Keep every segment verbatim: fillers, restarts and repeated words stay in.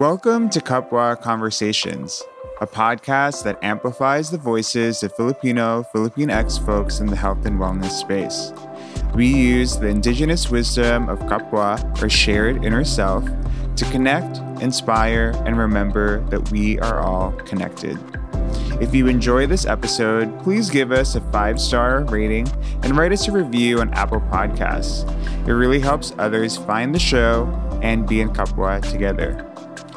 Welcome to Kapwa Conversations, a podcast that amplifies the voices of Filipino, Filipinx folks in the health and wellness space. We use the indigenous wisdom of Kapwa, or shared inner self, to connect, inspire, and remember that we are all connected. If you enjoy this episode, please give us a five-star rating and write us a review on Apple Podcasts. It really helps others find the show and be in Kapwa together.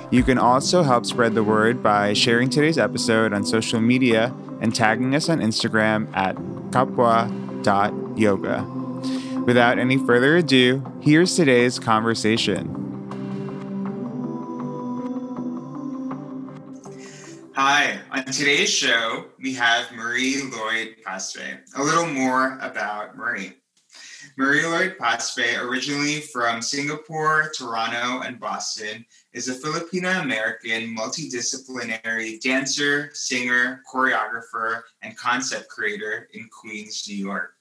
You can also help spread the word by sharing today's episode on social media and tagging us on Instagram at kapwa dot yoga. Without any further ado, here's today's conversation. Hi, on today's show, we have Marie Lloyd Paspe. A little more about Marie. Marie Lloyd Paspe, originally from Singapore, Toronto, and Boston, is a Filipino-American multidisciplinary dancer, singer, choreographer, and concept creator in Queens, New York.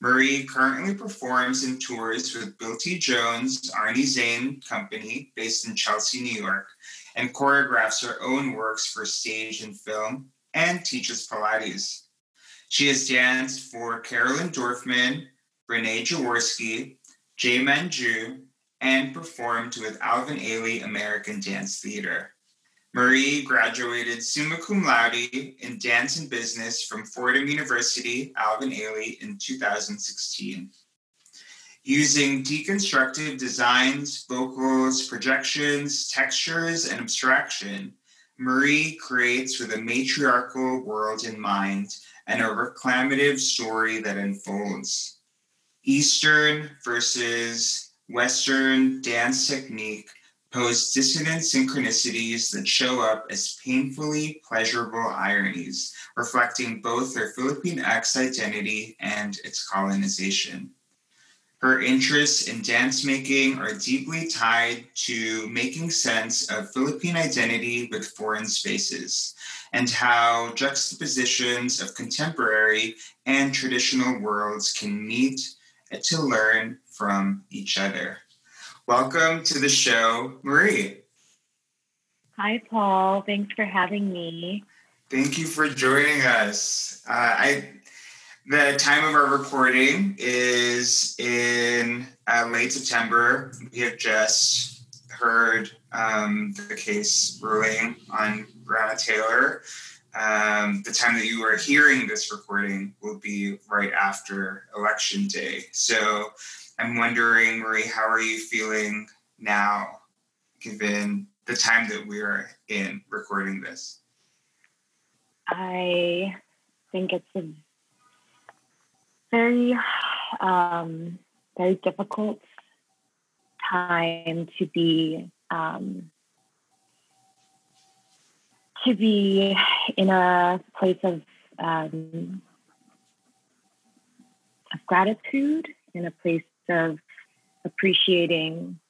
Marie currently performs and tours with Bill T. Jones, Arnie Zane Company, based in Chelsea, New York, and choreographs her own works for stage and film, and teaches Pilates. She has danced for Carolyn Dorfman, Renee Jaworski, Jay Menjou, and performed with Alvin Ailey American Dance Theater. Marie graduated summa cum laude in dance and business from Fordham University, Alvin Ailey, in two thousand sixteen. Using deconstructive designs, vocals, projections, textures, and abstraction, Marie creates with a matriarchal world in mind and a reclamative story that unfolds. Eastern versus Western dance technique pose dissonant synchronicities that show up as painfully pleasurable ironies, reflecting both her Filipinx identity and its colonization. Her interests in dance making are deeply tied to making sense of Philippine identity with foreign spaces and how juxtapositions of contemporary and traditional worlds can meet to learn from each other. Welcome to the show, Marie. Hi, Paul. Thanks for having me. Thank you for joining us. Uh, I... The time of our recording is in uh, late September. We have just heard um, the case ruling on Breonna Taylor. Um, the time that you are hearing this recording will be right after Election Day. So I'm wondering, Marie, how are you feeling now, given the time that we are in recording this? I think it's a Very, um, very difficult time to be um, to be in a place of, um, of gratitude, in a place of appreciating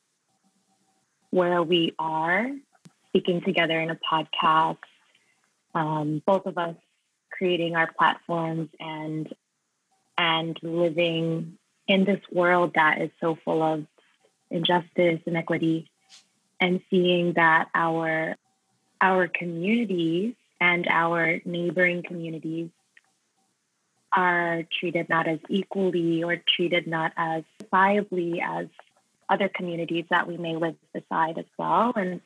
where we are. Speaking together in a podcast, um, both of us creating our platforms and. And living in this world that is so full of injustice, inequity, and seeing that our our communities and our neighboring communities are treated not as equally or treated not as viably as other communities that we may live beside as well. And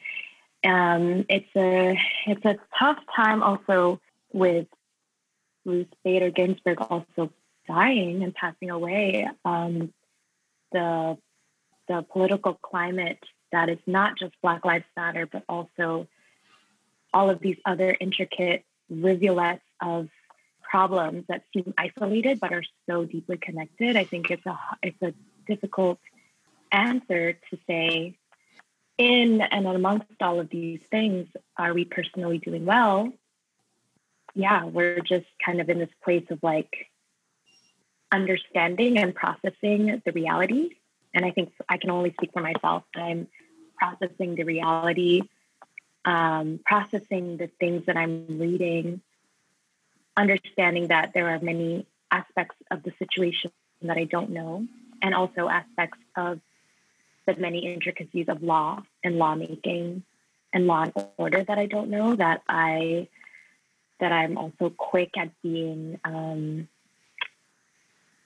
um, it's a it's a tough time also with Ruth Bader Ginsburg also dying and passing away, um, the the political climate that is not just Black Lives Matter, but also all of these other intricate rivulets of problems that seem isolated but are so deeply connected. I think it's a it's a difficult answer to say, in and amongst all of these things, are we personally doing well? Yeah, we're just kind of in this place of like understanding and processing the reality. And I think I can only speak for myself. I'm processing the reality, um, processing the things that I'm reading, understanding that there are many aspects of the situation that I don't know, and also aspects of the many intricacies of law and lawmaking and law and order that I don't know, that I, that I'm also quick at being um,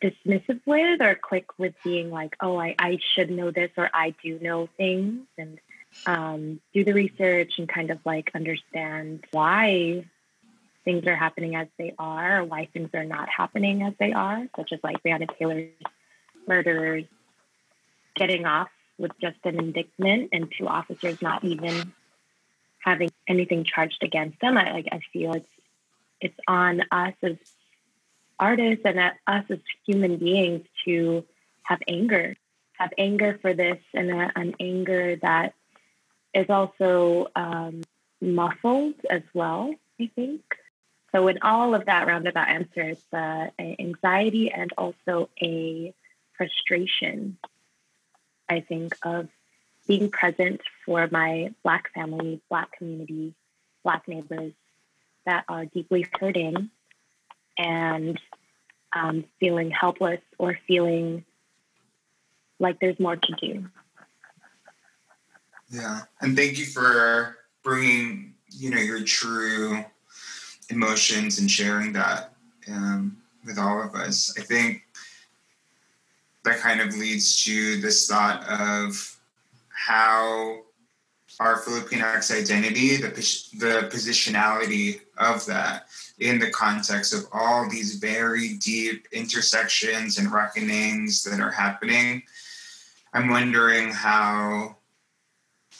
dismissive with, or quick with being like, oh, I, I should know this, or I do know things, and um, do the research and kind of like understand why things are happening as they are, or why things are not happening as they are, such as like Breonna Taylor's murderers getting off with just an indictment and two officers not even having anything charged against them. I like I feel it's it's on us as artists and at us as human beings to have anger, have anger for this, and a, an anger that is also um, muffled as well, I think. So in all of that roundabout answer, it's uh, anxiety and also a frustration, I think, of being present for my Black family, Black community, Black neighbors that are deeply hurting, and um, feeling helpless or feeling like there's more to do. Yeah. And thank you for bringing, you know, your true emotions and sharing that um, with all of us. I think that kind of leads to this thought of how our Filipinx identity, the the positionality of that in the context of all these very deep intersections and reckonings that are happening. I'm wondering how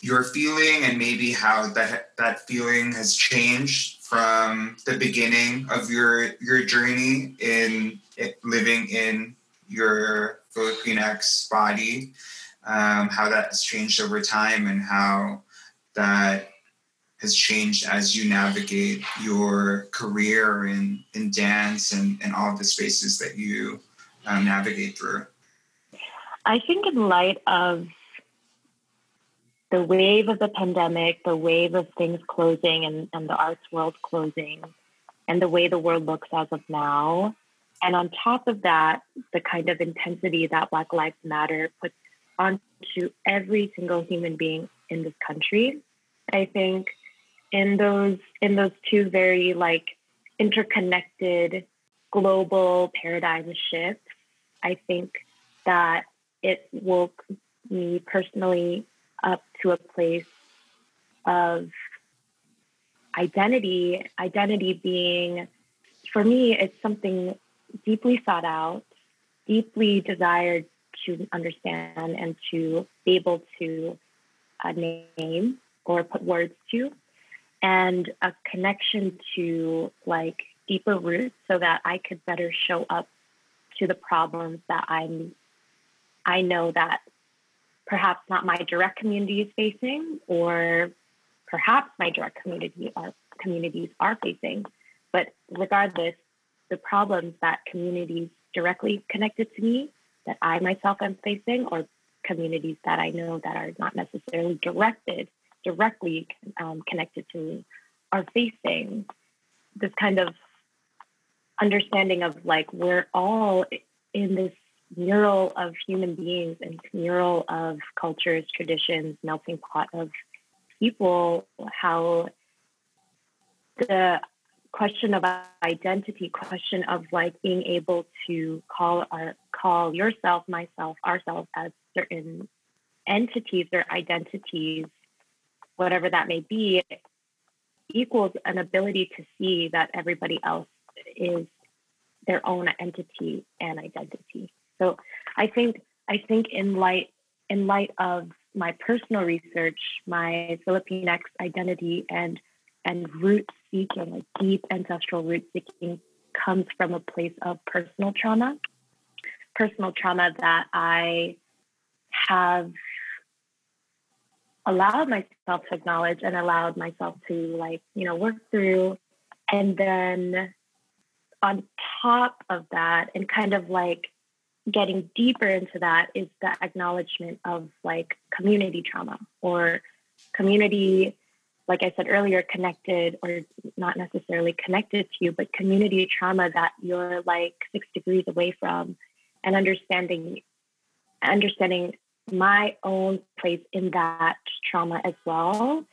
your feeling, and maybe how that that feeling has changed from the beginning of your your journey in it, living in your Filipinx body, um, how that's changed over time, and how that has changed as you navigate your career in, in dance and, and all the spaces that you um, navigate through. I think in light of the wave of the pandemic, the wave of things closing and, and the arts world closing, and the way the world looks as of now, and on top of that, the kind of intensity that Black Lives Matter puts onto every single human being in this country, I think in those in those two very like interconnected global paradigm shifts, I think that it woke me personally up to a place of identity, identity being, for me, it's something deeply sought out, deeply desired to understand and to be able to uh, name or put words to, and a connection to like deeper roots so that I could better show up to the problems that I'm, I know that perhaps not my direct community is facing, or perhaps my direct community are, communities are facing. But regardless, the problems that communities directly connected to me that I myself am facing, or communities that I know that are not necessarily directed, directly um, connected to me, are facing. This kind of understanding of like, we're all in this mural of human beings and mural of cultures, traditions, melting pot of people, how the question of identity, question of like being able to call our call yourself, myself, ourselves as certain entities or identities, whatever that may be, equals an ability to see that everybody else is their own entity and identity. So I think I think in light in light of my personal research, my Filipinx identity and and root seeking, like deep ancestral root seeking, comes from a place of personal trauma, personal trauma that I have allowed myself to acknowledge and allowed myself to like, you know, work through. And then on top of that, and kind of like getting deeper into that, is the acknowledgement of like community trauma, or community, like I said earlier, connected or not necessarily connected to you, but community trauma that you're like six degrees away from, and understanding, understanding my own place in that trauma as well.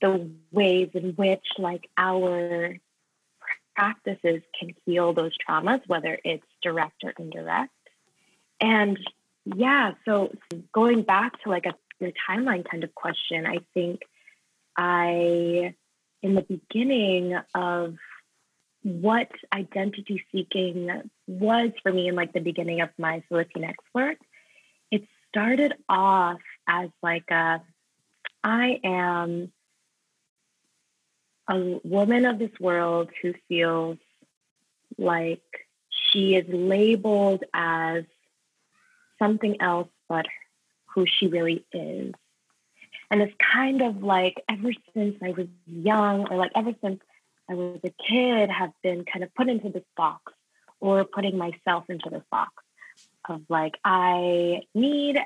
the ways in which like our practices can heal those traumas, whether it's direct or indirect. And yeah, so going back to like a your timeline kind of question, I think I, in the beginning of what identity seeking was for me in like the beginning of my Latinx work, it started off as like a, I am a woman of this world who feels like she is labeled as something else but who she really is. And it's kind of like ever since I was young, or like ever since I was a kid, have been kind of put into this box, or putting myself into this box of like, I need,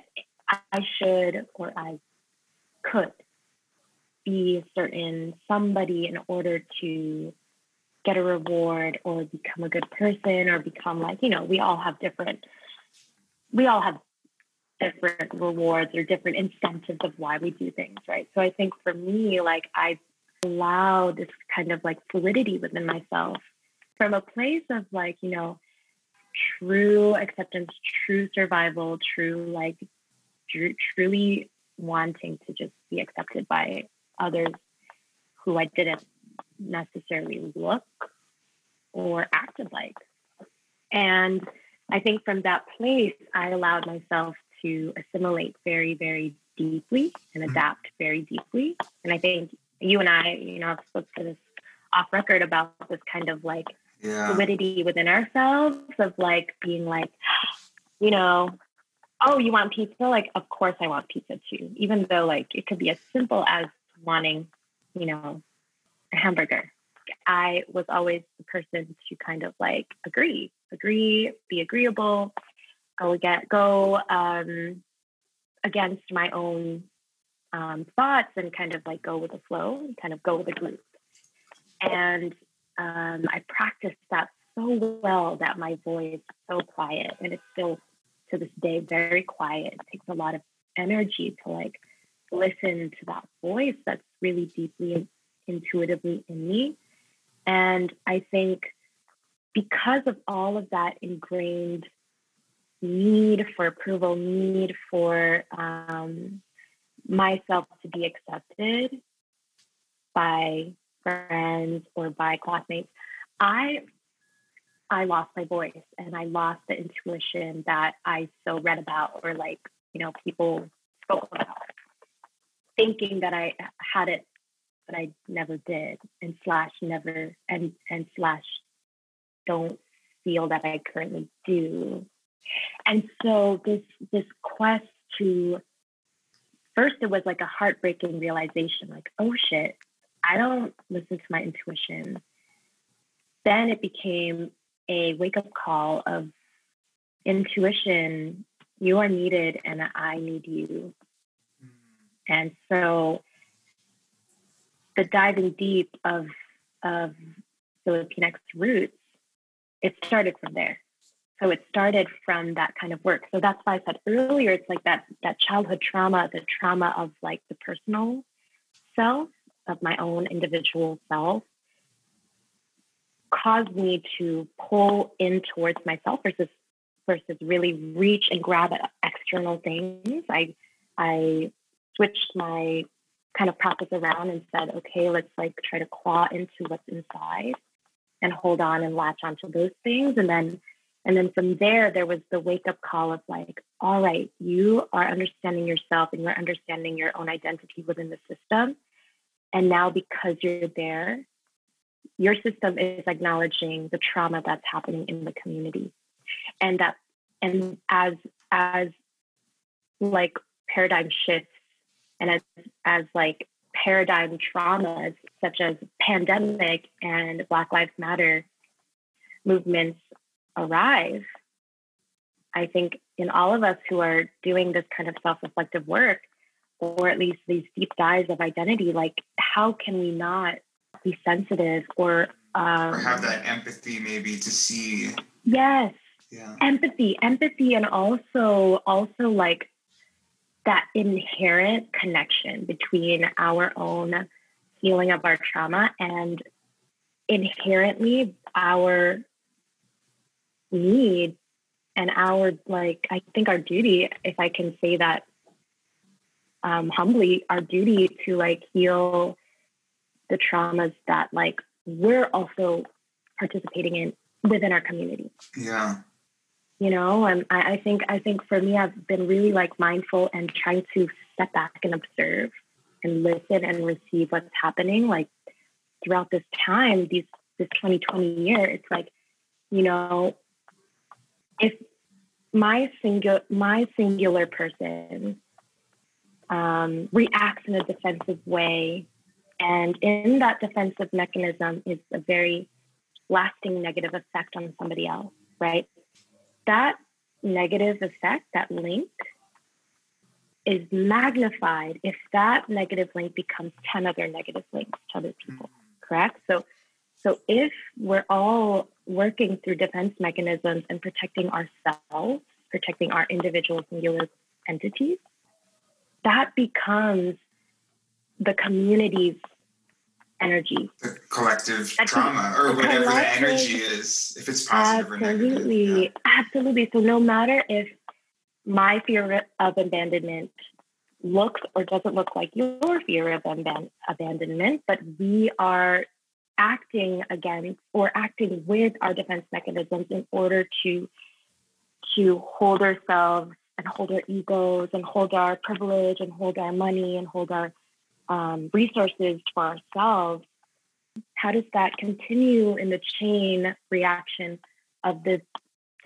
I should, or I could be a certain somebody in order to get a reward or become a good person or become like, you know, we all have different, we all have different rewards or different incentives of why we do things, right? So I think for me, like I allow this kind of like fluidity within myself from a place of like, you know, true acceptance, true survival, true like tr- truly wanting to just be accepted by others who I didn't necessarily look or acted like. And I think from that place, I allowed myself to assimilate very, very deeply and adapt very deeply. And I think you and I, you know, I've spoken to this off record about this kind of like yeah. fluidity within ourselves of like being like, you know, oh, you want pizza? Like, of course I want pizza too. Even though like it could be as simple as wanting, you know, a hamburger. I was always the person to kind of like agree, agree, be agreeable, go get, go um, against my own um, thoughts and kind of like go with the flow, kind of go with the group. And um, I practiced that so well that my voice is so quiet, and it's still to this day very quiet. It takes a lot of energy to like listen to that voice that's really deeply intuitively in me. And I think because of all of that ingrained need for approval, need for um, myself to be accepted by friends or by classmates, I I lost my voice, and I lost the intuition that I so read about, or like, you know, people spoke about, thinking that I had it, but I never did, and slash never, and, and slash don't feel that I currently do. And so this, this quest to, first it was like a heartbreaking realization, like, oh shit, I don't listen to my intuition. Then it became a wake-up call of intuition, you are needed and I need you. And so the diving deep of of Latinx roots, it started from there. So it started from that kind of work. So that's why I said earlier, it's like that that childhood trauma, the trauma of like the personal self, of my own individual self, caused me to pull in towards myself versus versus really reach and grab at external things. I I switched my kind of practice around and said, okay, let's like try to claw into what's inside and hold on and latch onto those things. And then, and then from there, there was the wake up call of like, all right, you are understanding yourself and you're understanding your own identity within the system. And now because you're there, your system is acknowledging the trauma that's happening in the community. And that, and as, as like paradigm shifts, and as, as like paradigm traumas, such as pandemic and Black Lives Matter movements arise, I think in all of us who are doing this kind of self-reflective work, or at least these deep dives of identity, like how can we not be sensitive or... Um, or have that empathy maybe to see... Yes, yeah. empathy, empathy, and also, also like that inherent connection between our own healing of our trauma, and inherently our need and our, like, I think our duty, if I can say that um, humbly, our duty to like heal the traumas that like we're also participating in within our community. Yeah. You know, and I, I think, I think for me, I've been really like mindful and trying to step back and observe and listen and receive what's happening. Like throughout this time, these, this twenty twenty year, it's like, you know, if my single, my singular person um, reacts in a defensive way, and in that defensive mechanism is a very lasting negative effect on somebody else, right? That negative effect, that link, is magnified if that negative link becomes ten other negative links to other people, correct? So, so if we're all working through defense mechanisms and protecting ourselves, protecting our individual singular entities, that becomes the community's energy. The collective That's trauma the, or the whatever the energy is, if it's positive absolutely, or negative. Yeah. Absolutely. So no matter if my fear of abandonment looks or doesn't look like your fear of ab- abandonment, but we are acting against or acting with our defense mechanisms in order to, to hold ourselves and hold our egos and hold our privilege and hold our money and hold our Um, resources for ourselves. How does that continue in the chain reaction of the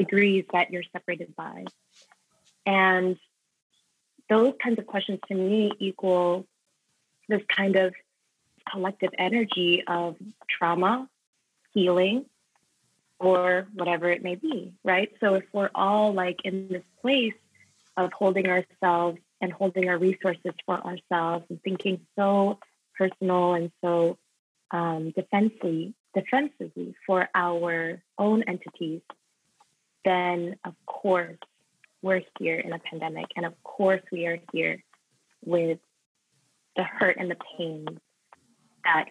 degrees that you're separated by? And those kinds of questions to me equal this kind of collective energy of trauma, healing, or whatever it may be, right? So if we're all like in this place of holding ourselves and holding our resources for ourselves and thinking so personal and so um, defensively, defensively for our own entities, then of course we're here in a pandemic. And of course we are here with the hurt and the pain that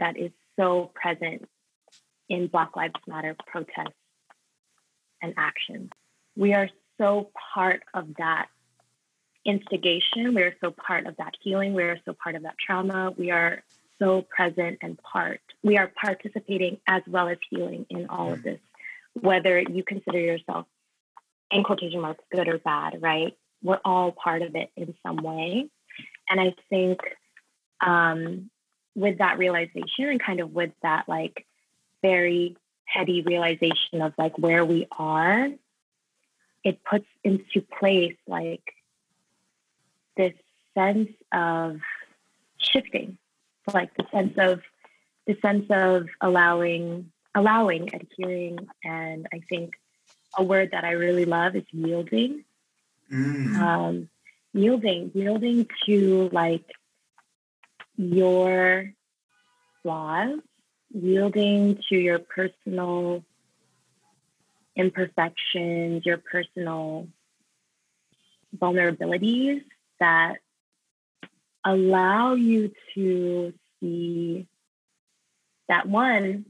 that is so present in Black Lives Matter protests and actions. We are so part of that instigation. We are so part of that healing. We are so part of that trauma. We are so present and part. We are participating as well as healing in all of this, whether you consider yourself in quotation marks good or bad, right? We're all part of it in some way. And I think um, with that realization and kind of with that like very heady realization of like where we are, it puts into place like this sense of shifting, like the sense of the sense of allowing, allowing, adhering, and I think a word that I really love is yielding, mm. um, yielding, yielding to like your flaws, yielding to your personal imperfections, your personal vulnerabilities, that allow you to see that one,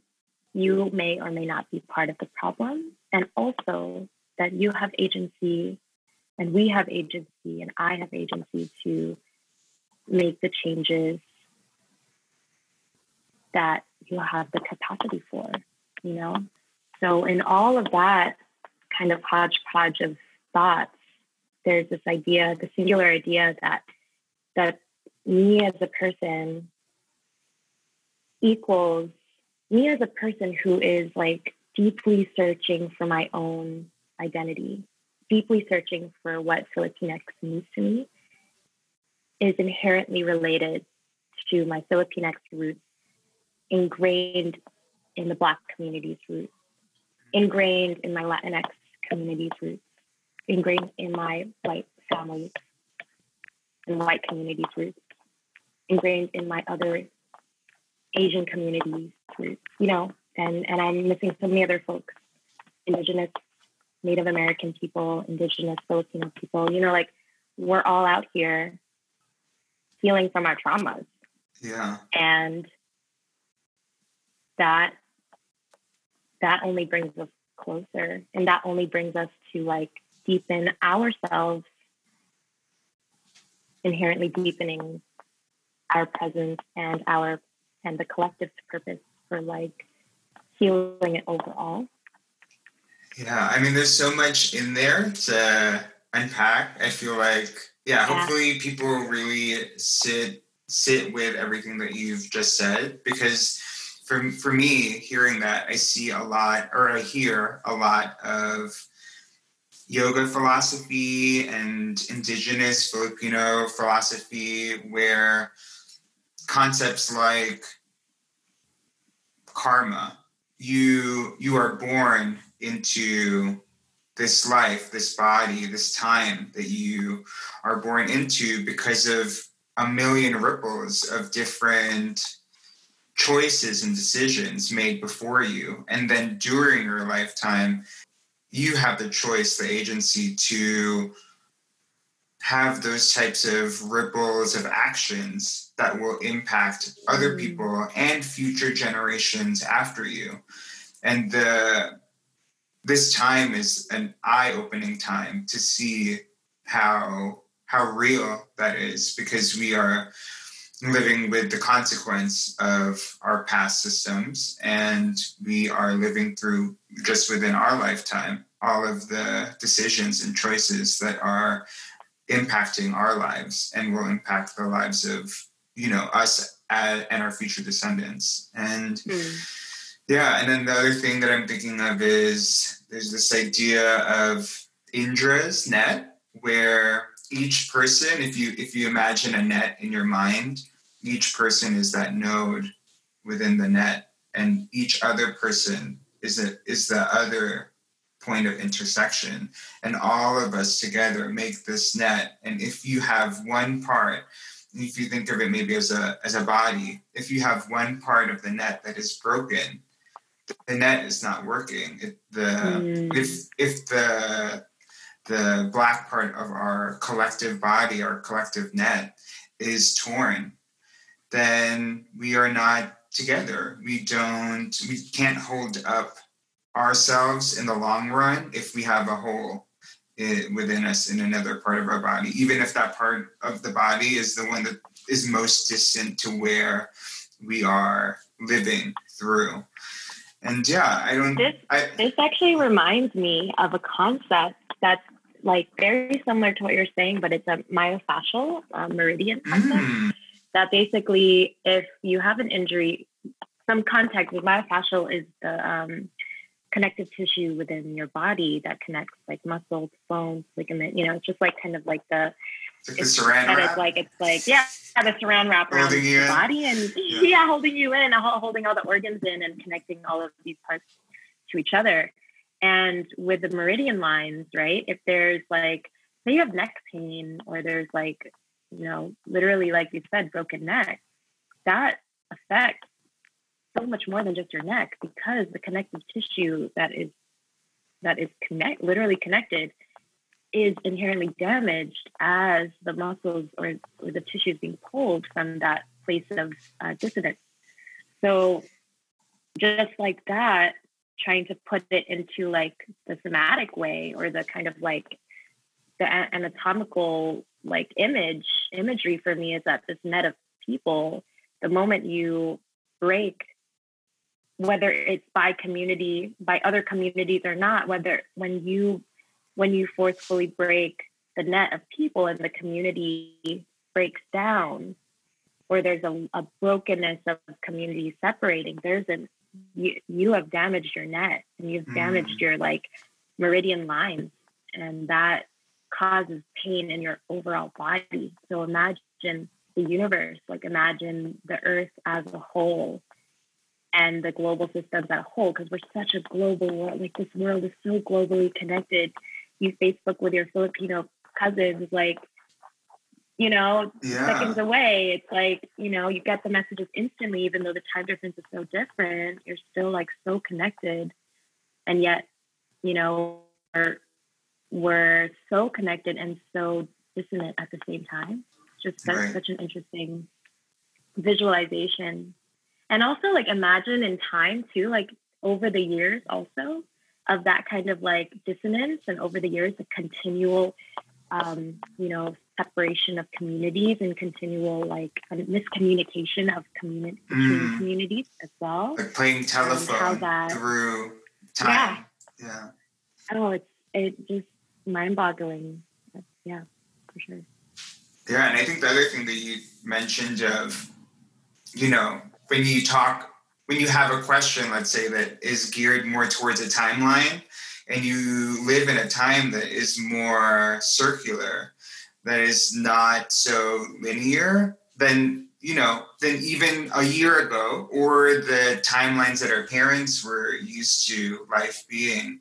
you may or may not be part of the problem, and also that you have agency and we have agency and I have agency to make the changes that you have the capacity for, you know? So in all of that kind of hodgepodge of thoughts, there's this idea, the singular idea that that me as a person equals me as a person who is like deeply searching for my own identity, deeply searching for what Filipinx means to me, is inherently related to my Filipinx roots ingrained in the Black community's roots, ingrained in my Latinx community's roots, ingrained in my white families and white communities' roots, ingrained in my other Asian communities' roots, you know, and, and I'm missing so many other folks, Indigenous, Native American people, Indigenous Filipino people, you know, like we're all out here healing from our traumas. Yeah. And that that only brings us closer, and that only brings us to like deepen ourselves, inherently deepening our presence and our and the collective's purpose for like healing it overall. Yeah, I mean, there's so much in there to unpack. I feel like, yeah, yeah. hopefully people really sit sit with everything that you've just said, because for, for me, hearing that, I see a lot, or I hear a lot of yoga philosophy and indigenous Filipino philosophy where concepts like karma, you you are born into this life, this body, this time that you are born into because of a million ripples of different choices and decisions made before you. And then during your lifetime, you have the choice, the agency to have those types of ripples of actions that will impact other people and future generations after you. And the This time is an eye-opening time to see how how real that is, because we are living with the consequence of our past systems, and we are living through, just within our lifetime, all of the decisions and choices that are impacting our lives and will impact the lives of, you know, us and our future descendants. And mm. Yeah, and then the other thing that I'm thinking of is there's this idea of Indra's net, where each person, if you if you imagine a net in your mind, each person is that node within the net, and each other person is a, is the other point of intersection. And all of us together make this net. And if you have one part, if you think of it maybe as a as a body, if you have one part of the net that is broken, the net is not working. If the mm. if if the the black part of our collective body, our collective net, is torn, then we are not together. We don't we can't hold up ourselves in the long run if we have a hole it, within us in another part of our body, even if that part of the body is the one that is most distant to where we are living through. And yeah, I don't. This, I, this actually reminds me of a concept that's like very similar to what you're saying, but it's a myofascial uh, meridian concept. Mm. That basically, if you have an injury, some context, myofascial is the um, connective tissue within your body that connects like muscle, bone, ligament. You know, it's just like kind of like the. Like it's the saran wrap. It's like, it's like, yeah, the saran wrap around your body and yeah. yeah, holding you in, holding all the organs in and connecting all of these parts to each other. And with the meridian lines, right, if there's like, say you have neck pain or there's like, you know, literally like you said, broken neck, that affects so much more than just your neck, because the connective tissue that is, that is connect, literally connected is inherently damaged as the muscles or, or the tissues being pulled from that place of uh, dissonance. So just like that, trying to put it into like the somatic way or the kind of like the anatomical like image, imagery for me is that this net of people, the moment you break, whether it's by community, by other communities or not, whether when you When you forcefully break the net of people and the community breaks down, or there's a, a brokenness of community separating, there's an you, you have damaged your net and you've mm. damaged your like meridian lines, and that causes pain in your overall body. So imagine the universe, like imagine the earth as a whole and the global systems as a whole, because we're such a global world. Like this world is so globally connected. You Facebook with your Filipino cousins, like, you know, yeah. seconds away. It's like, you know, you get the messages instantly, even though the time difference is so different, you're still like so connected. And yet, you know, we're, we're so connected and so dissonant at the same time. It's just such, right. such an interesting visualization. And also like imagine in time too, like over the years also of that kind of like dissonance, and over the years, the continual, um, you know, separation of communities and continual like miscommunication of communi- mm. communities as well. Like playing telephone that, through time. Yeah. yeah. Oh, it's it just mind-boggling. Yeah, for sure. Yeah, and I think the other thing that you mentioned of, you know, when you talk, when you have a question, let's say, that is geared more towards a timeline, and you live in a time that is more circular, that is not so linear, then, you know, then even a year ago, or the timelines that our parents were used to life being,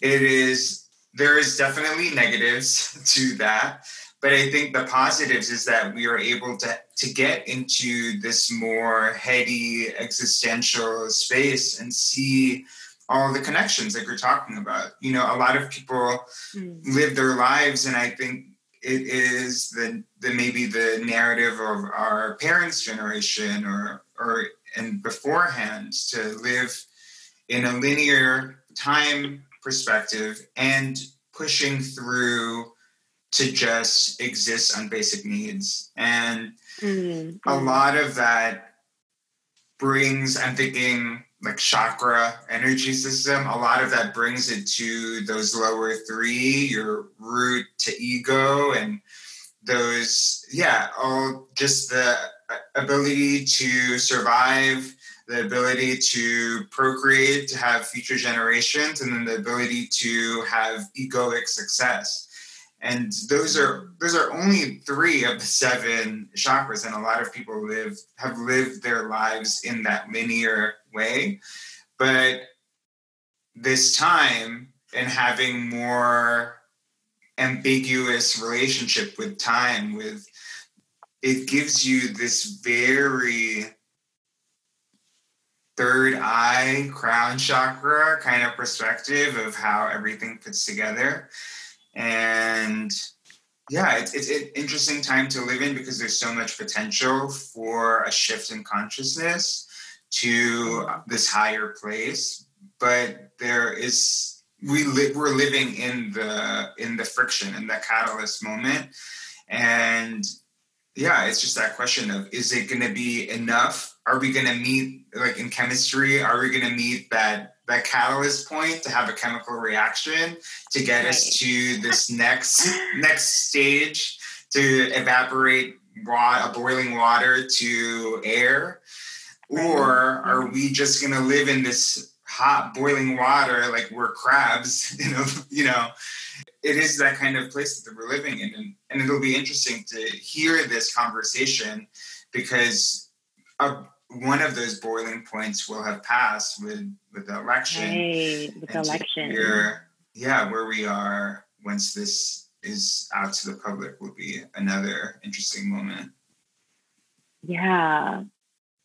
it is, there is definitely negatives to that. But I think the positives is that we are able to, to get into this more heady existential space and see all the connections that you're talking about. You know, a lot of people mm. live their lives, and I think it is the, the maybe the narrative of our parents' generation or or and beforehand to live in a linear time perspective and pushing through to just exist on basic needs. And mm-hmm. a lot of that brings, I'm thinking like chakra energy system, a lot of that brings it to those lower three, your root to ego, and those, yeah, all just the ability to survive, the ability to procreate, to have future generations, and then the ability to have egoic success. And those are those are only three of the seven chakras, and a lot of people live have lived their lives in that linear way. But this time, and having more ambiguous relationship with time, with it gives you this very third eye, crown chakra kind of perspective of how everything fits together. And yeah, it's, it's an interesting time to live in because there's so much potential for a shift in consciousness to this higher place. But there is, we li- we're living in the, in the friction, in the catalyst moment. And yeah, it's just that question of, is it going to be enough? Are we going to meet, like in chemistry, are we going to meet that that catalyst point to have a chemical reaction to get right. us to this next next stage, to evaporate wa- boiling water to air? Right. Or are we just going to live in this hot boiling water like we're crabs? You know, you know, it is that kind of place that we're living in. And, and it'll be interesting to hear this conversation because of one of those boiling points will have passed with, with the election. Hey, with the election. Hear, yeah, where we are once this is out to the public will be another interesting moment. Yeah.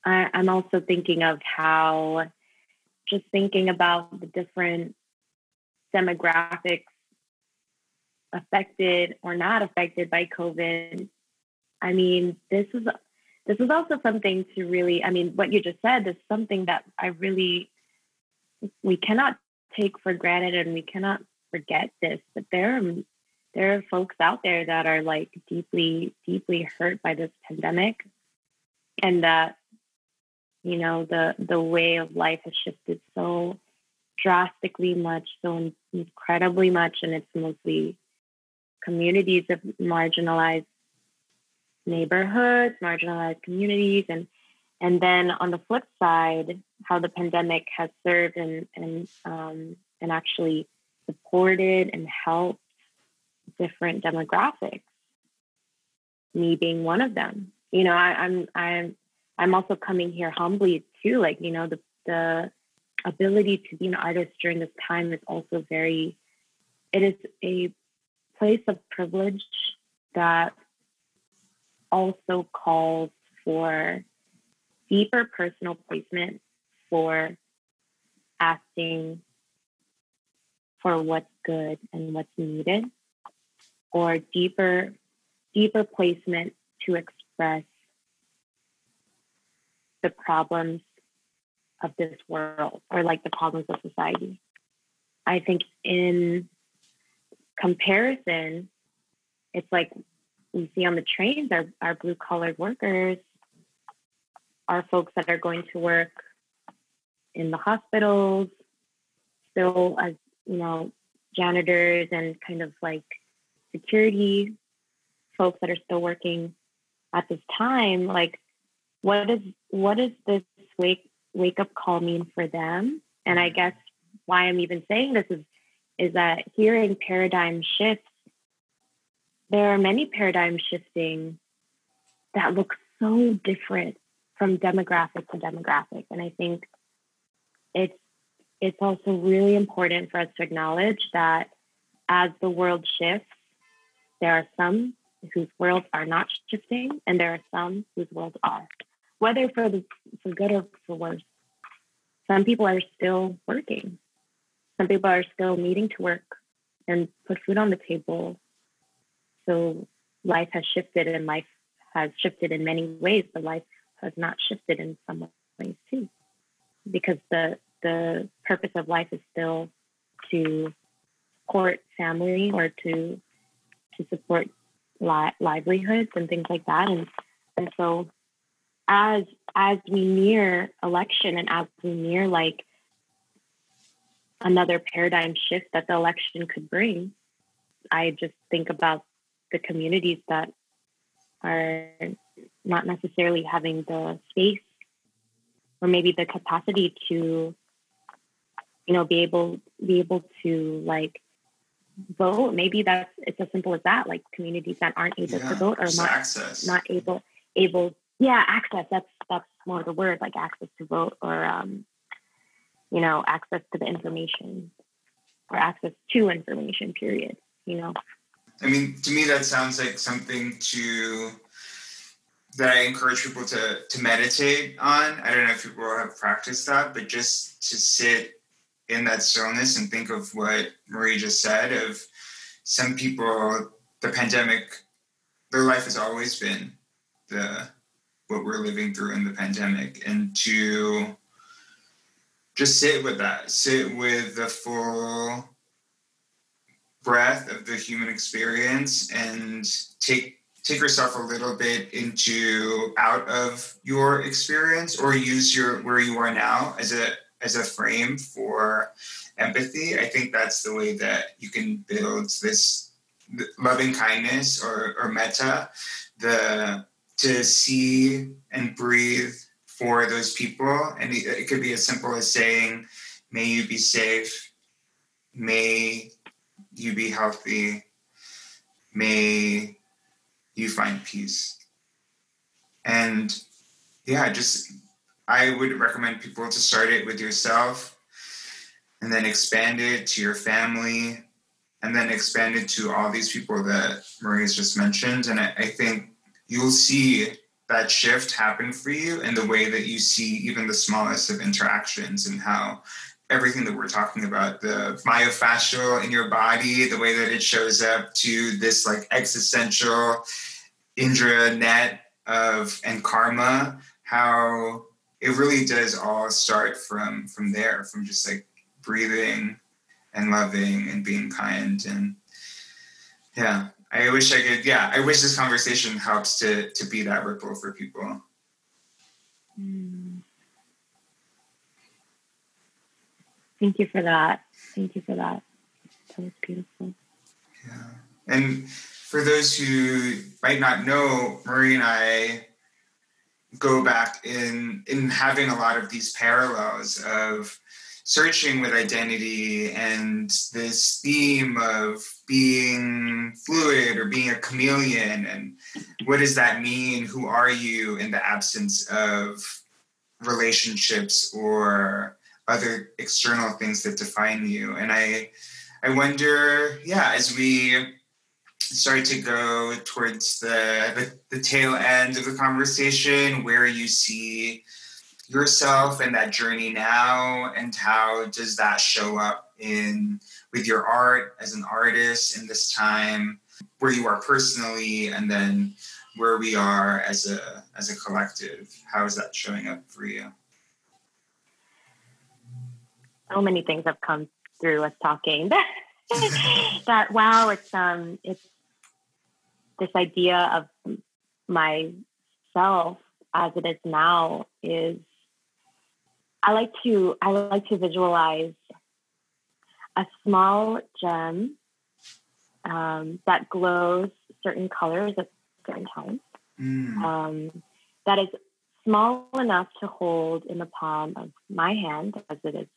I, I'm also thinking of how, just thinking about the different demographics affected or not affected by COVID. I mean, this is... This is also something to really, I mean, what you just said is something that I really, we cannot take for granted, and we cannot forget this, but there are, there are folks out there that are like deeply, deeply hurt by this pandemic, and that, you know, the, the way of life has shifted so drastically much, so incredibly much, and it's mostly communities of marginalized neighborhoods, marginalized communities, and and then on the flip side, how the pandemic has served and and um, and actually supported and helped different demographics. Me being one of them, you know, I, I'm I'm I'm also coming here humbly too. Like, you know, the the ability to be an artist during this time is also very. It is a place of privilege that also calls for deeper personal placement, for asking for what's good and what's needed, or deeper, deeper placement to express the problems of this world, or like the problems of society. I think in comparison, it's like we see on the trains, our, our blue collar workers are folks that are going to work in the hospitals, still as, you know, janitors and kind of like security folks that are still working at this time. Like, what is, what does this wake, wake up call mean for them? And I guess why I'm even saying this is, is that hearing paradigm shifts, there are many paradigm shifting that look so different from demographic to demographic. And I think it's, it's also really important for us to acknowledge that as the world shifts, there are some whose worlds are not shifting, and there are some whose worlds are, whether for the for good or for worse. Some people are still working. Some people are still needing to work and put food on the table. So life has shifted, and life has shifted in many ways, but life has not shifted in some ways too, because the the purpose of life is still to support family or to to support li- livelihoods and things like that. And and so as as we near election, and as we near like another paradigm shift that the election could bring, I just think about the communities that are not necessarily having the space or maybe the capacity to, you know, be able be able to like vote. Maybe that's, it's as simple as that. Like communities that aren't able yeah, to vote or not access. not able able yeah access. That's that's more the word, like access to vote, or um, you know, access to the information, or access to information. Period. You know. I mean, to me, that sounds like something to that I encourage people to, to meditate on. I don't know if people have practiced that, but just to sit in that stillness and think of what Marie just said, of some people, the pandemic, their life has always been the what we're living through in the pandemic, and to just sit with that, sit with the full breadth of the human experience, and take take yourself a little bit into out of your experience, or use your where you are now as a as a frame for empathy. I think that's the way that you can build this loving kindness or, or metta, the to see and breathe for those people. And it, it could be as simple as saying, may you be safe, may you be healthy, may you find peace. And yeah, just, I would recommend people to start it with yourself, and then expand it to your family, and then expand it to all these people that Marie's just mentioned. And I, I think you'll see that shift happen for you in the way that you see even the smallest of interactions, and how everything that we're talking about, the myofascial in your body, the way that it shows up, to this like existential Indra net of and karma, how it really does all start from from there, from just like breathing and loving and being kind. And yeah, I wish I could, yeah, I wish this conversation helps to to be that ripple for people. Mm. Thank you for that. Thank you for that. That was beautiful. Yeah. And for those who might not know, Marie and I go back in, in having a lot of these parallels of searching with identity, and this theme of being fluid or being a chameleon. And what does that mean? Who are you in the absence of relationships or other external things that define you? And I I wonder, yeah, as we start to go towards the, the, the tail end of the conversation, where you see yourself and that journey now, and how does that show up in with your art as an artist in this time, where you are personally, and then where we are as a as a collective? How is that showing up for you? So many things have come through us talking. That wow, it's um, it's this idea of myself as it is now is. I like to I like to visualize a small gem um, that glows certain colors at certain times. Mm. Um, that is small enough to hold in the palm of my hand, as it is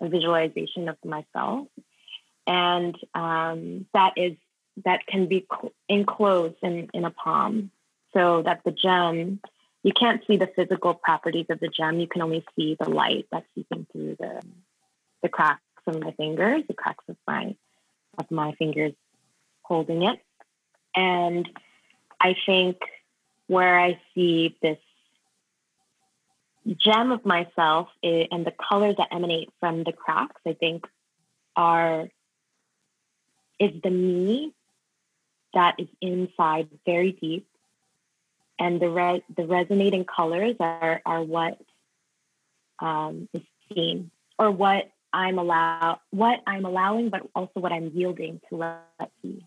a visualization of myself, and um, that is that can be cl- enclosed in, in a palm, so that the gem. You can't see the physical properties of the gem. You can only see the light that's seeping through the the cracks of my fingers, the cracks of my of my fingers holding it. And I think where I see this gem of myself is, and the colors that emanate from the cracks, I think, are is the me that is inside very deep. And the re- the resonating colors are are what um, is seen, or what I'm allow what I'm allowing, but also what I'm yielding to let be,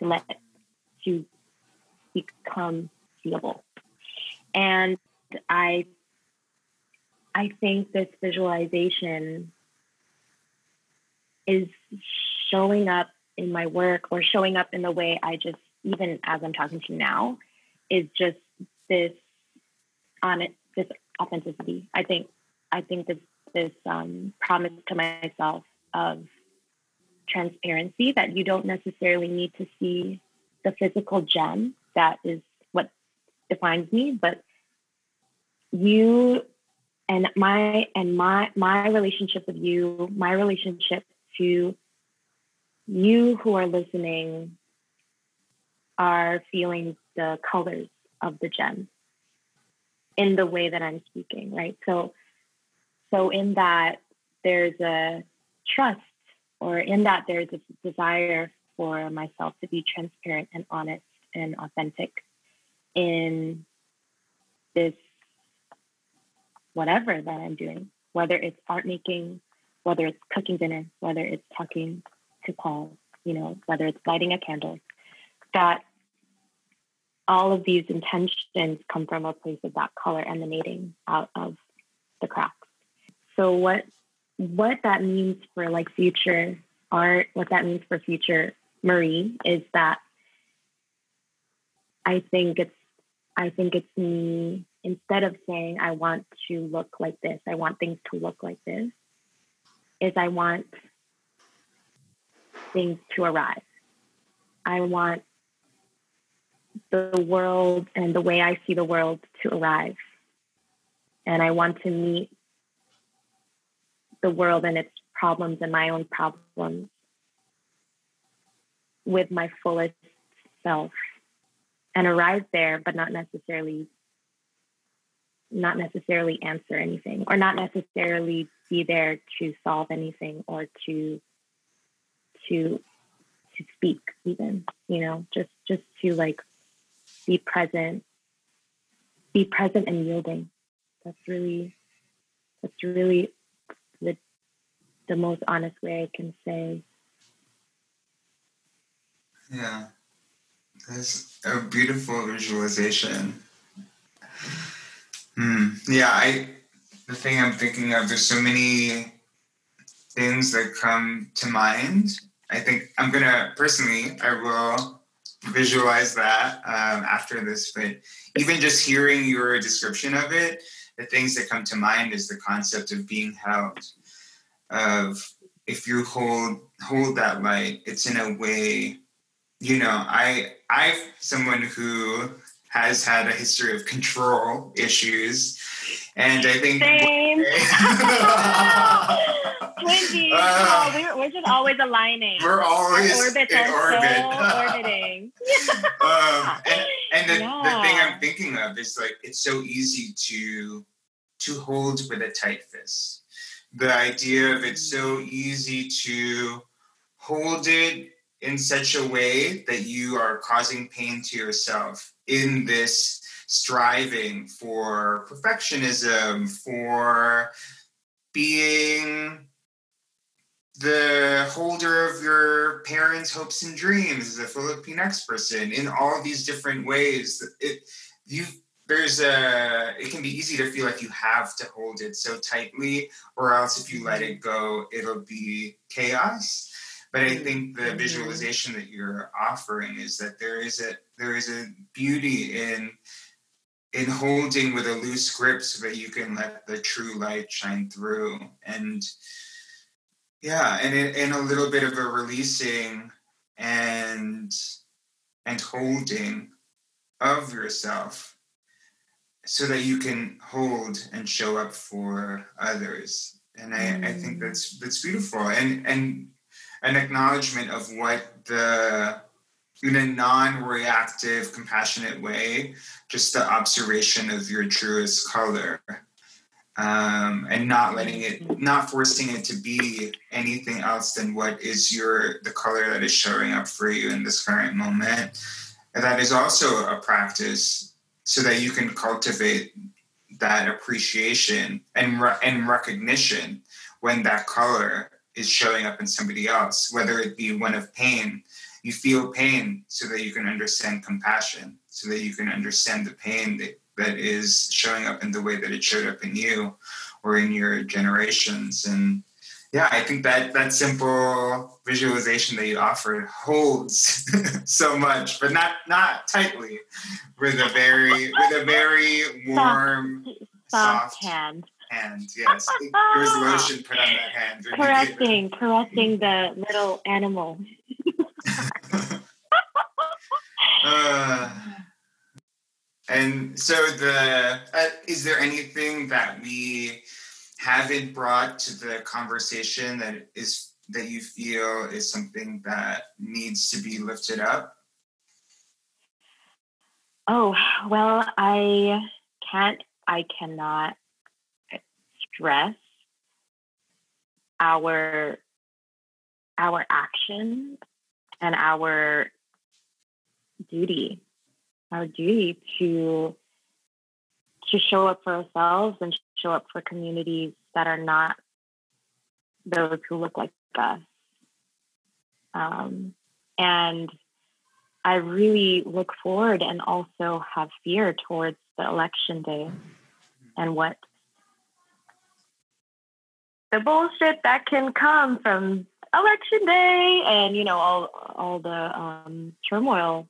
to let to become seeable. And I I think this visualization is showing up in my work, or showing up in the way I just, even as I'm talking to you now. Is just this honest, this authenticity. I think, I think this this um, promise to myself of transparency, that you don't necessarily need to see the physical gem that is what defines me, but you and my and my my relationship with you, my relationship to you who are listening, are feeling the colors of the gem in the way that I'm speaking, right? So, so in that there's a trust, or in that there's a desire for myself to be transparent and honest and authentic in this, whatever that I'm doing, whether it's art making, whether it's cooking dinner, whether it's talking to Paul, you know, whether it's lighting a candle, that all of these intentions come from a place of that color emanating out of the cracks. So what what that means for like future art, what that means for future Marie, is that I think it's I think it's me, instead of saying I want to look like this, I want things to look like this, is I want things to arrive. I want the world and the way I see the world to arrive. And I want to meet the world and its problems and my own problems with my fullest self, and arrive there, but not necessarily, not necessarily answer anything, or not necessarily be there to solve anything, or to, to, to speak even, you know, just, just to like, be present, be present and yielding. That's really, that's really the, the most honest way I can say. Yeah. That's a beautiful visualization. Hmm. Yeah. I, the thing I'm thinking of, there's so many things that come to mind. I think I'm going to personally, I will visualize that um, after this, but even just hearing your description of it, the things that come to mind is the concept of being held, of if you hold hold that light, it's in a way, you know, I I'm someone who has had a history of control issues, and I think same. Twinsies, uh, no, we're, we're just always aligning. We're always orbits in orbit. So orbiting. um, and and the, yeah. the thing I'm thinking of is like, it's so easy to to hold with a tight fist. The idea of it's so easy to hold it in such a way that you are causing pain to yourself in this striving for perfectionism, for being the holder of your parents' hopes and dreams as a Filipinx person, in all these different ways. It, you, there's a, it can be easy to feel like you have to hold it so tightly, or else if you let it go, it'll be chaos. But I think the visualization that you're offering is that there is a there is a beauty in in holding with a loose grip so that you can let the true light shine through. And yeah, and in, in a little bit of a releasing and and holding of yourself so that you can hold and show up for others. And I, I think that's that's beautiful. And and an acknowledgement of what the, in a non-reactive, compassionate way, just the observation of your truest color, um, and not letting it, not forcing it to be anything else than what is your, the color that is showing up for you in this current moment. And that is also a practice so that you can cultivate that appreciation and re- and recognition when that color is showing up in somebody else, whether it be one of pain. You feel pain so that you can understand compassion, so that you can understand the pain that, that is showing up in the way that it showed up in you or in your generations. And yeah, I think that that simple visualization that you offered holds so much, but not not tightly, with a very with a very warm, soft, soft hand. Hand, yes. There was lotion put on that hand. Correcting, correcting the little animal. uh, and so the, uh, is there anything that we haven't brought to the conversation that is, that you feel is something that needs to be lifted up? Oh, well, I can't, I cannot stress our our action and our duty, our duty to to show up for ourselves and show up for communities that are not those who look like us. Um, and I really look forward and also have fear towards the election day and what the bullshit that can come from election day and, you know, all all the um, turmoil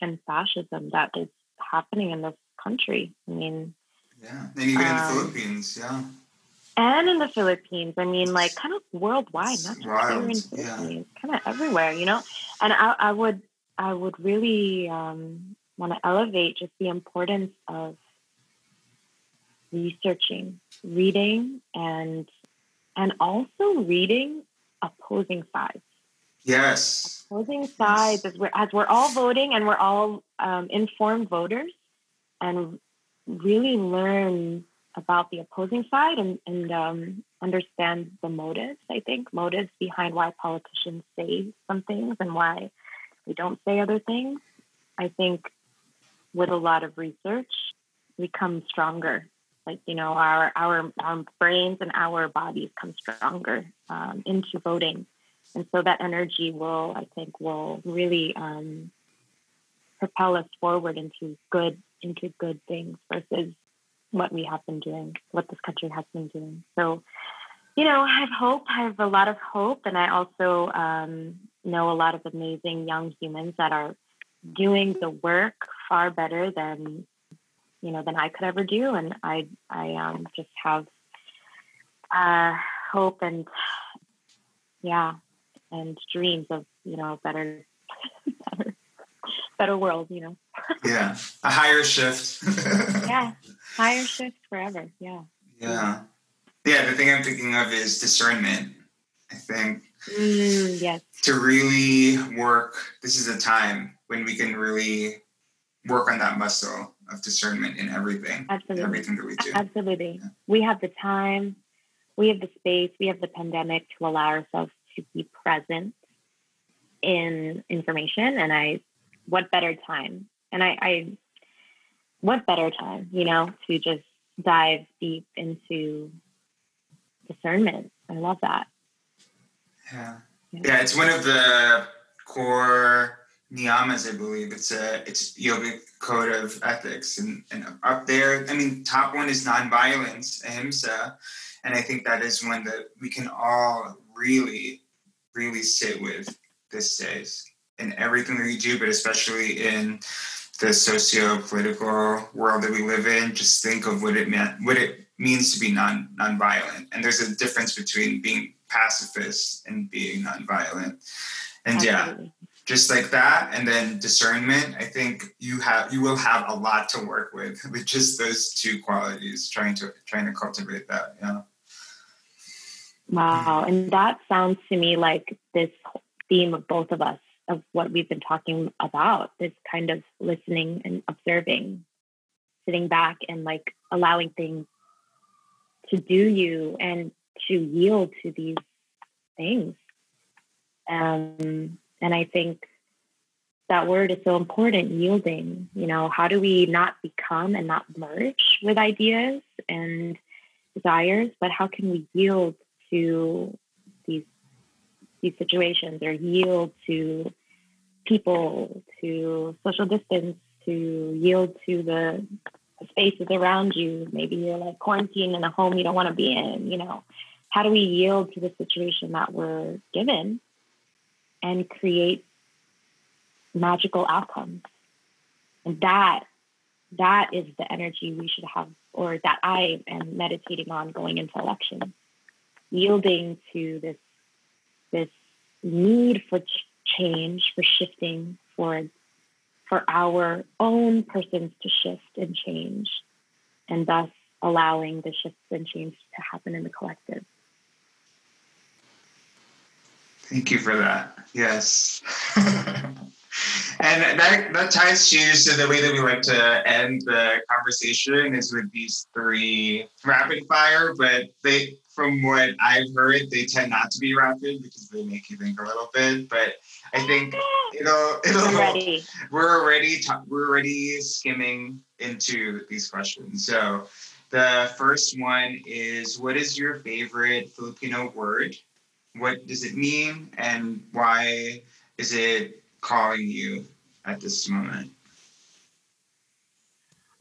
and fascism that is happening in this country. I mean... Yeah, and even um, in the Philippines, yeah. And in the Philippines. I mean, like, kind of worldwide, it's not just wild, here in the Philippines, yeah. Kind of everywhere, you know? And I, I would I would really um, want to elevate just the importance of researching, reading, and And also reading opposing sides. Yes. Opposing sides, as we're, as we're all voting and we're all um, informed voters, and really learn about the opposing side and, and um, understand the motives, I think, motives behind why politicians say some things and why they don't say other things. I think with a lot of research, we come stronger. Like, you know, our, our our brains and our bodies come stronger um, into voting. And so that energy will, I think, will really um, propel us forward into good into good things versus what we have been doing, what this country has been doing. So, you know, I have hope. I have a lot of hope. And I also um, know a lot of amazing young humans that are doing the work far better than you know, than I could ever do. And I, I um, just have uh, hope and, yeah, and dreams of, you know, a better, better, better world, you know. Yeah. A higher shift. Yeah. Higher shift forever. Yeah. Yeah. Yeah. The thing I'm thinking of is discernment, I think. Mm, yes. To really work. This is a time when we can really work on that muscle of discernment in everything. Absolutely. In everything that we do. Absolutely. Yeah. We have the time, we have the space, we have the pandemic to allow ourselves to be present in information, and I, what better time? And I, I, what better time, you know, to just dive deep into discernment. I love that. Yeah. Yeah. Yeah, it's one of the core Niyamas, I believe. It's a, it's yogic code of ethics, and, and up there, I mean, top one is nonviolence, ahimsa. And I think that is one that we can all really, really sit with these days in everything that we do, but especially in the socio-political world that we live in. Just think of what it meant, what it means to be non nonviolent. And there's a difference between being pacifist and being nonviolent. And Absolutely. Yeah, just like that. And then discernment, I think you have, you will have a lot to work with, with just those two qualities, trying to, trying to cultivate that. Yeah. Wow. And that sounds to me like this theme of both of us, of what we've been talking about, this kind of listening and observing, sitting back and like allowing things to do you and to yield to these things. Um, and I think that word is so important, yielding. You know, how do we not become and not merge with ideas and desires, but how can we yield to these these situations, or yield to people, to social distance, to yield to the spaces around you? Maybe you're like quarantined in a home you don't want to be in, you know. How do we yield to the situation that we're given and create magical outcomes? And that, that is the energy we should have, or that I am meditating on going into elections. Yielding to this, this need for ch- change, for shifting, for, for our own persons to shift and change, and thus allowing the shifts and change to happen in the collective. Thank you for that. Yes. And that, that ties to, so the way that we like to end the conversation is with these three rapid fire, but they, from what I've heard, they tend not to be rapid because they make you think a little bit, but I think it'll, it'll, we're already, we're already, ta- we're already skimming into these questions. So the first one is, what is your favorite Filipino word? What does it mean? And why is it calling you at this moment?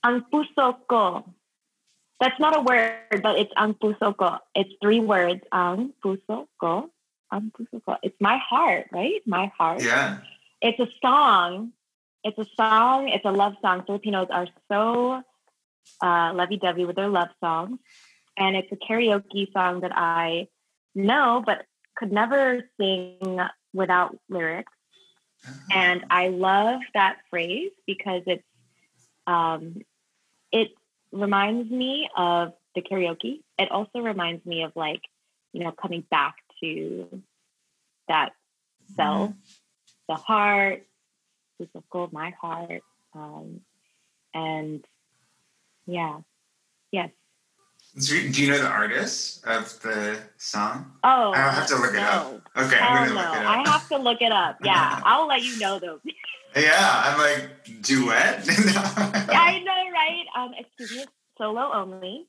Ang puso ko. That's not a word, but it's ang puso ko. It's three words. Ang puso ko. Ang puso ko. It's my heart, right? My heart. Yeah. It's a song. It's a song. It's a love song. Filipinos are so uh, lovey-dovey with their love songs. And it's a karaoke song that I know, but could never sing without lyrics. And I love that phrase because it's um, it reminds me of the karaoke. It also reminds me of, like, you know, coming back to that self, mm-hmm. the heart, my heart, um, and yeah, yes. Do you know the artist of the song? Oh, I'll have to look no. it up. Okay, Hell I'm gonna no. look it up. I have to look it up. Yeah, I'll let you know though. Yeah, I'm like duet. I know, right? Um, excuse me, solo only.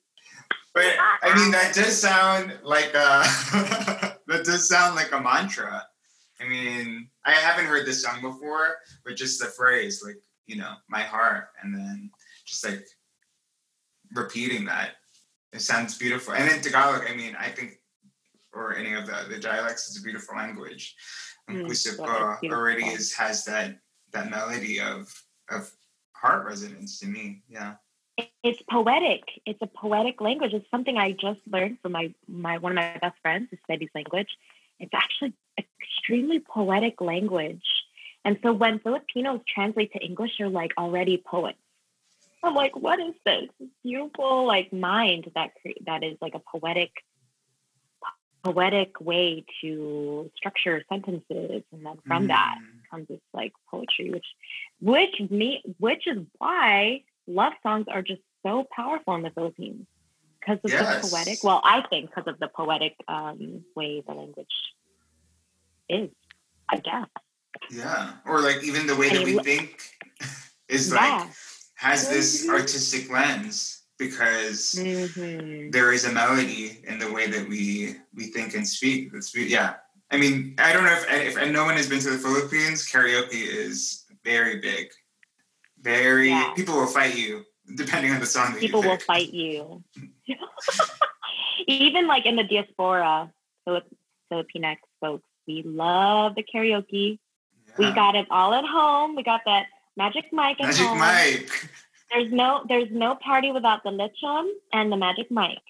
But I mean, that does sound like a that does sound like a mantra. I mean, I haven't heard this song before, but just the phrase, like, you know, my heart, and then just like repeating that. It sounds beautiful. And in Tagalog, I mean, I think, or any of the other dialects, it's a beautiful language. And Puso Ko already is, has that that melody of of heart resonance to me. Yeah. It's poetic. It's a poetic language. It's something I just learned from my, my one of my best friends who studies language. It's actually extremely poetic language. And so when Filipinos translate to English, you're like already poets. I'm like, what is this? This beautiful, like, mind that cre- that is like a poetic, poetic way to structure sentences, and then from mm. that comes this like poetry, which, which me, which is why love songs are just so powerful in the Philippines, because of yes. the poetic. Well, I think because of the poetic um, way the language is, I guess. Yeah. Or like even the way and that we lo- think is yeah. like has this artistic lens because mm-hmm. there is a melody in the way that we we think and speak. That's yeah. I mean, I don't know if if no one has been to the Philippines, karaoke is very big. Very yeah. people will fight you depending on the song that people you pick. People will fight you. Even like in the diaspora, Filip- Filipinx folks, we love the karaoke. Yeah. We got it all at home. We got that Magic Mike at Magic home. Magic Mike. There's no there's no party without the lechon and the Magic Mike.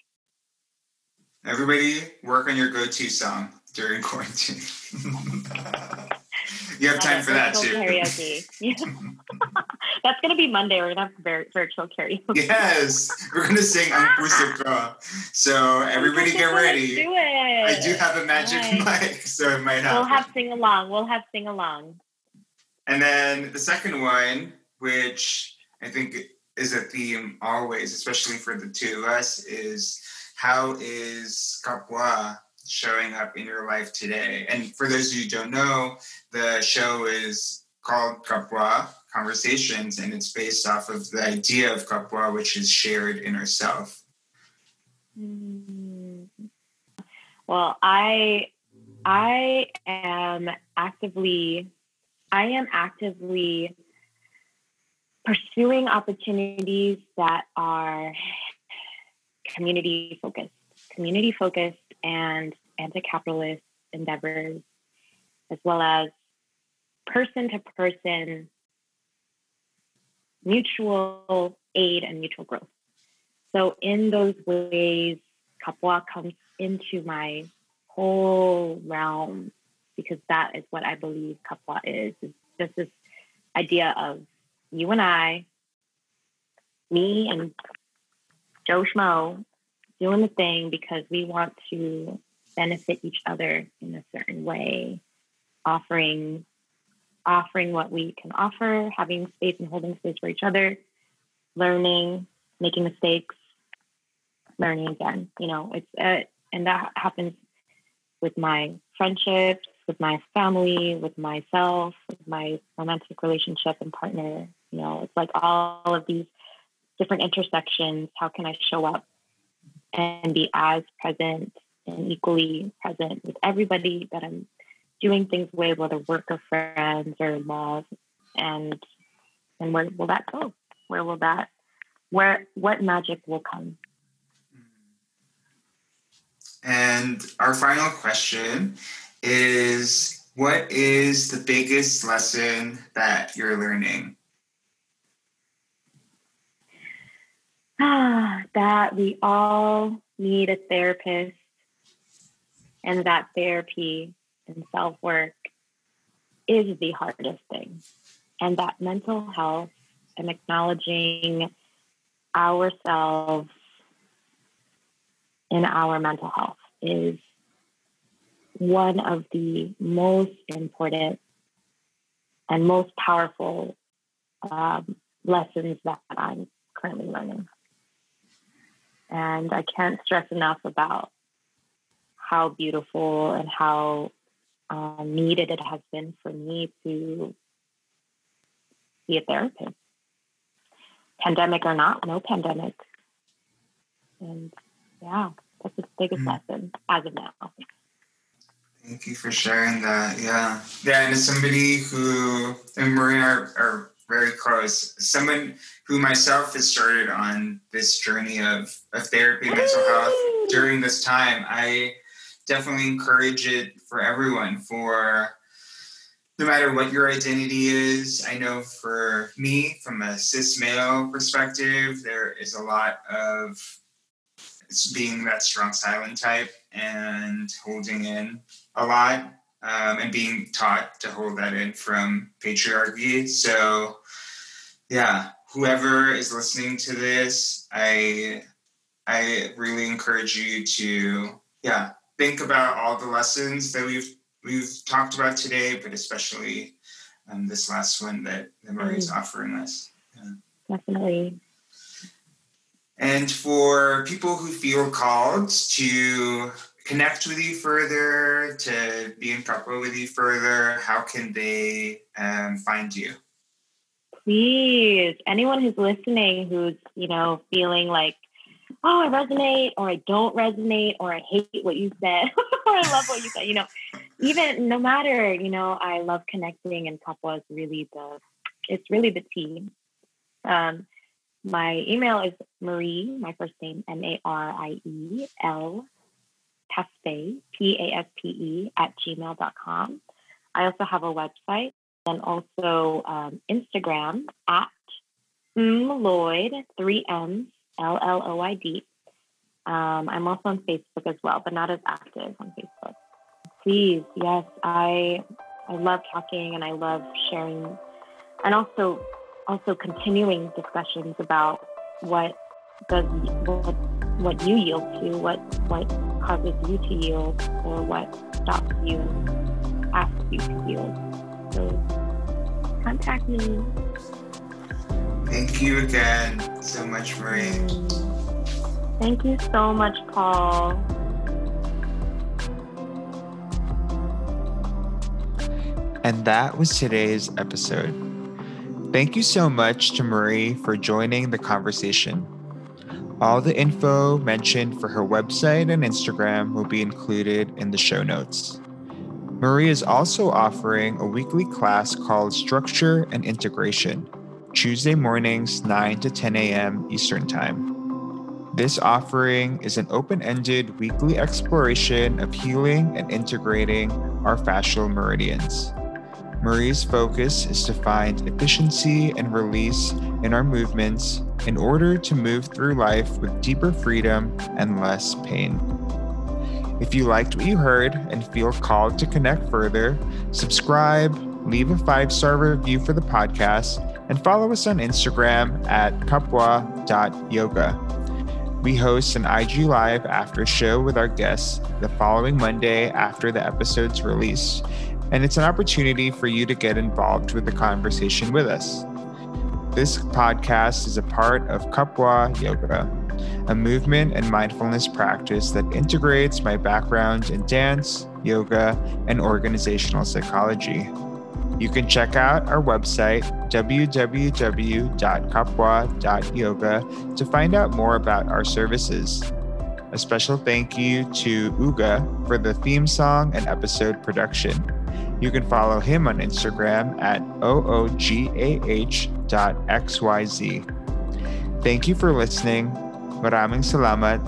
Everybody work on your go-to song during quarantine. You have time for that too. Karaoke. That's going to be Monday. We're going to have vir- virtual karaoke. Yes. We're going to sing Ang Puso Ko. So everybody get ready. Do it. I do have a Magic right. mic, so it might happen. We'll have sing-along. We'll have sing-along. And then the second one, which I think is a theme always, especially for the two of us, is how is Kapwa showing up in your life today? And for those of you who don't know, the show is called Kapwa Conversations, and it's based off of the idea of Kapwa, which is shared in herself. Well, I I am actively I am actively pursuing opportunities that are community focused, community focused and anti-capitalist endeavors, as well as person-to-person mutual aid and mutual growth. So in those ways, Kapwa comes into my whole realm, because that is what I believe Kapwa is. It's just this idea of you and I, me and Joe Schmo, doing the thing because we want to benefit each other in a certain way, offering offering what we can offer, having space and holding space for each other, learning, making mistakes, learning again. You know, it's uh, and that happens with my friendships, with my family, with myself, with my romantic relationship and partner. You know, it's like all of these different intersections. How can I show up and be as present and equally present with everybody that I'm doing things with, whether work or friends or love, and and where will that go? Where will that, where, what magic will come? And our final question is, what is the biggest lesson that you're learning? That we all need a therapist, and that therapy and self-work is the hardest thing. And that mental health and acknowledging ourselves in our mental health is one of the most important and most powerful um, lessons that I'm currently learning. And I can't stress enough about how beautiful and how uh, needed it has been for me to be a therapist. Pandemic or not, no pandemic. And yeah, that's the biggest mm. lesson as of now. Thank you for sharing that. Yeah. Yeah, and as somebody who, and Marie and I are, are very close, someone who myself has started on this journey of, of therapy and mental health during this time, I definitely encourage it for everyone, for no matter what your identity is. I know for me, from a cis male perspective, there is a lot of being that strong silent type and holding in a lot. Um, and being taught to hold that in from patriarchy. So, yeah, whoever is listening to this, I I really encourage you to, yeah, think about all the lessons that we've we've talked about today, but especially um, this last one that, that Marie's mm-hmm. offering us. Yeah. Definitely. And for people who feel called to connect with you further, to be in Kapwa with you further, how can they um, find you? Please, anyone who's listening, who's, you know, feeling like, oh, I resonate, or I don't resonate, or I hate what you said, or I love what you said, you know, even no matter, you know, I love connecting, and Kapwa is really the, it's really the tea. Um, my email is Marie, my first name, M A R I E L, Paspe, P A S P E, at gmail dot com. I also have a website, and also um, Instagram, at mloyd, three M's, L L O I D. Um, I'm also on Facebook as well, but not as active on Facebook. Please, yes, I I love talking, and I love sharing, and also also continuing discussions about what does what what you yield to, what what causes you to yield, or what stops you, asks you to yield. So contact me. Thank you again so much, Marie. Thank you so much, Paul. And that was today's episode. Thank you so much to Marie for joining the conversation. All the info mentioned for her website and Instagram will be included in the show notes. Marie is also offering a weekly class called Structure and Integration, Tuesday mornings, nine to ten a.m. Eastern Time. This offering is an open-ended weekly exploration of healing and integrating our fascial meridians. Marie's focus is to find efficiency and release in our movements in order to move through life with deeper freedom and less pain. If you liked what you heard and feel called to connect further, subscribe, leave a five-star review for the podcast, and follow us on Instagram at kapwa dot yoga. We host an I G Live after show with our guests the following Monday after the episode's release, and it's an opportunity for you to get involved with the conversation with us. This podcast is a part of Kapwa Yoga, a movement and mindfulness practice that integrates my background in dance, yoga, and organizational psychology. You can check out our website, w w w dot kapwa dot yoga, to find out more about our services. A special thank you to Uga for the theme song and episode production. You can follow him on Instagram at oogah dot x y z. Thank you for listening. Maraming salamat,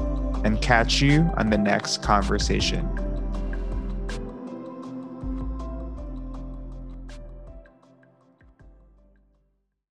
and catch you on the next conversation.